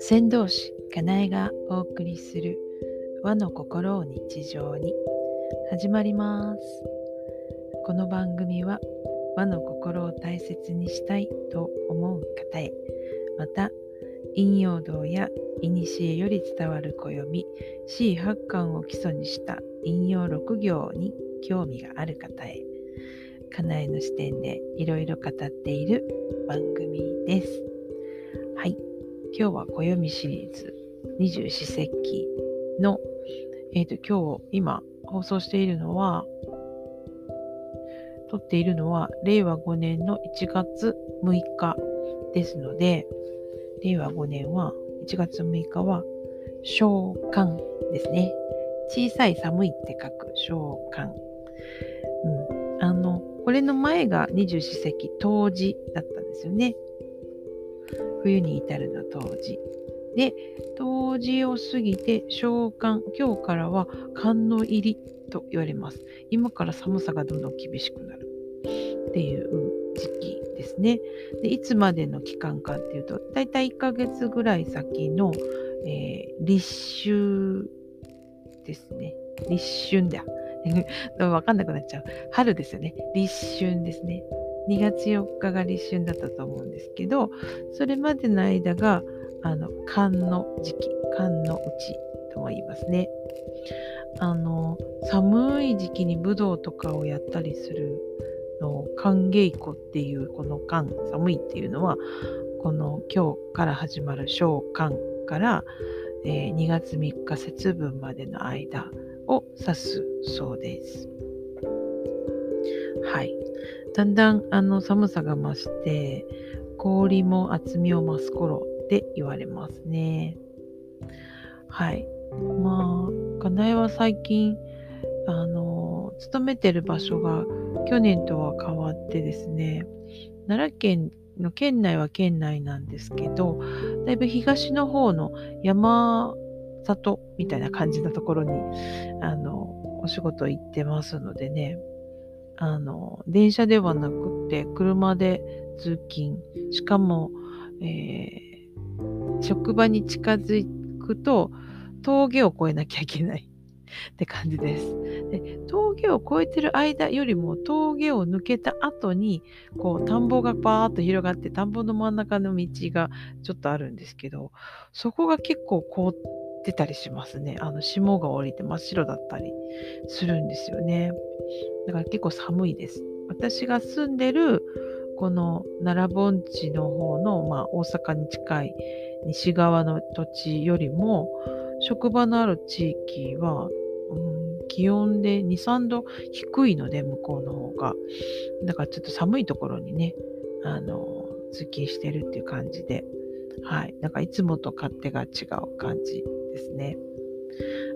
先導師かなえがお送りする和の心を日常に始まります。この番組は和の心を大切にしたいと思う方へ、また陰陽道や古より伝わる暦四八巻を基礎にした陰陽六行に興味がある方へ、かなえの視点でいろいろ語っている番組です。はい、今日は暦シリーズ二十四節気の、今放送しているのは令和5年の1月6日ですので、令和5年は1月6日は小寒ですね。小さい寒いって書く小寒。これの前が二十四節気冬至だったんですよね。冬に至るのは冬至で、冬至を過ぎて小寒、今日からは寒の入りと言われます。今から寒さがどんどん厳しくなるっていう時期ですね。で、いつまでの期間かっていうと、だいたい1ヶ月ぐらい先の、立秋ですね。立春だわかんなくなっちゃう。春ですよね。立春ですね。2月4日が立春だったと思うんですけど、それまでの間が寒の時期、寒のうちとも言いますね。寒い時期に武道とかをやったりするのを寒稽古っていう、この寒、寒いっていうのはこの今日から始まる小寒から、2月3日節分までの間を指すそうです。はい、だんだん寒さが増して、氷も厚みを増す頃って言われますね。はい、まあかなえは最近勤めてる場所が去年とは変わってですね、奈良県の県内は県内なんですけど、だいぶ東の方の山里みたいな感じのところにお仕事行ってますのでね、電車ではなくて車で通勤、しかも、職場に近づくと峠を越えなきゃいけないって感じです。で、峠を越えてる間よりも峠を抜けた後にこう田んぼがバーッと広がって、田んぼの真ん中の道がちょっとあるんですけど、そこが結構凍ってたりしますね。霜が降りて真っ白だったりするんですよね。だから結構寒いです。私が住んでるこの奈良盆地の方の、大阪に近い西側の土地よりも職場のある地域は、気温で 2,3 度低いので、向こうの方がだからちょっと寒いところにね、通勤してるっていう感じで、はい、なんかいつもと勝手が違う感じですね。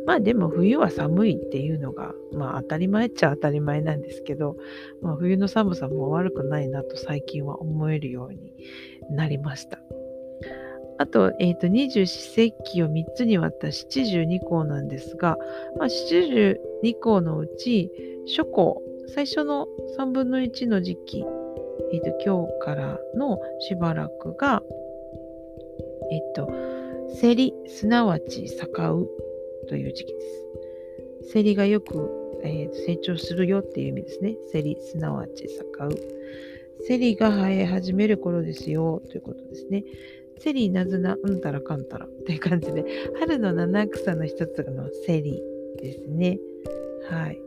まあでも冬は寒いっていうのが、当たり前っちゃ当たり前なんですけど、冬の寒さも悪くないなと最近は思えるようになりました。あと、二十四節気を3つに割った七十二候なんですが、七十二候のうち初候、最初の3分の1の時期、今日からのしばらくが、せり、すなわち盛うという時期です。せりがよく、成長するよっていう意味ですね。せり、すなわち盛う。せりが生え始める頃ですよということですね。セリナズナうんたらかんたらっていう感じで、春の七草の一つのセリですね。はい。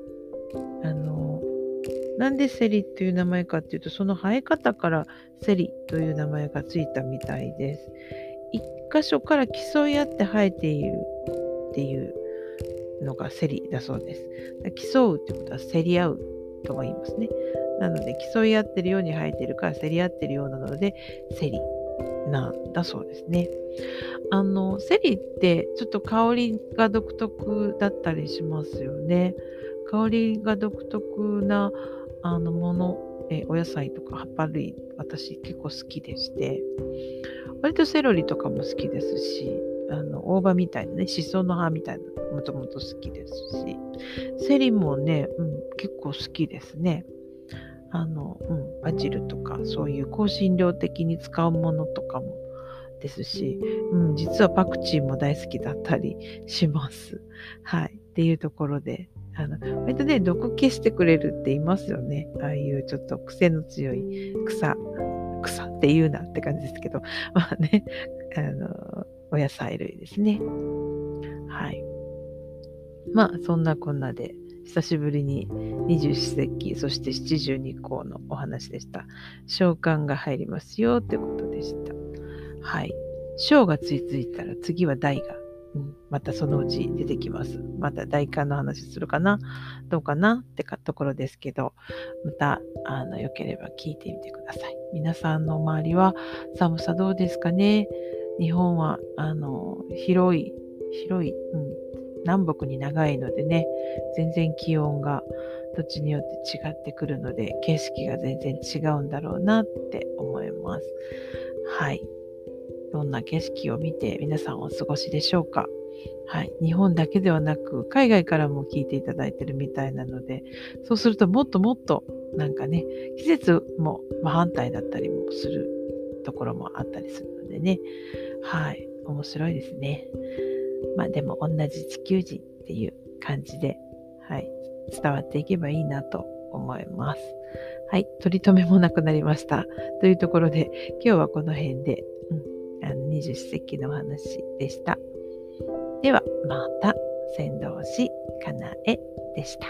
なんでセリという名前かっていうと、その生え方からセリという名前がついたみたいです。一箇所から競い合って生えているっていうのがセリだそうです。競うってことは競り合うとも言いますね。なので競い合ってるように生えてるから競り合ってるようなのでセリなんだそうですね。セリってちょっと香りが独特だったりしますよね。香りが独特なもの、お野菜とか葉っぱ類、私結構好きでして、割とセロリとかも好きですし、大葉みたいなね、シソの葉みたいなのもともと好きですし、セリもね、結構好きですね。バジルとかそういう香辛料的に使うものとかもですし、実はパクチーも大好きだったりします。はい。っていうところで、割とね、毒消してくれるって言いますよね。ああいうちょっと癖の強い草って言うなって感じですけど、まあね、お野菜類ですね。はい。まあ、そんなこんなで、久しぶりに二十四節気、そして七十二候のお話でした。小寒が入りますよということでした。はい。小がついたら次は大が、またそのうち出てきます。また大寒の話するかなどうかなってところですけど、またよければ聞いてみてください。皆さんの周りは寒さどうですかね。日本は広い、南北に長いのでね、全然気温が土地によって違ってくるので、景色が全然違うんだろうなって思います。はい。どんな景色を見て皆さんお過ごしでしょうか。はい。日本だけではなく、海外からも聞いていただいてるみたいなので、そうするともっともっとなんかね、季節も真反対だったりもするところもあったりするのでね、はい。面白いですね。まあでも同じ地球人っていう感じで、はい、伝わっていけばいいなと思います。はい、取り留めもなくなりました。というところで、今日はこの辺で、二十四節気のお話でした。ではまた、先導師かなえでした。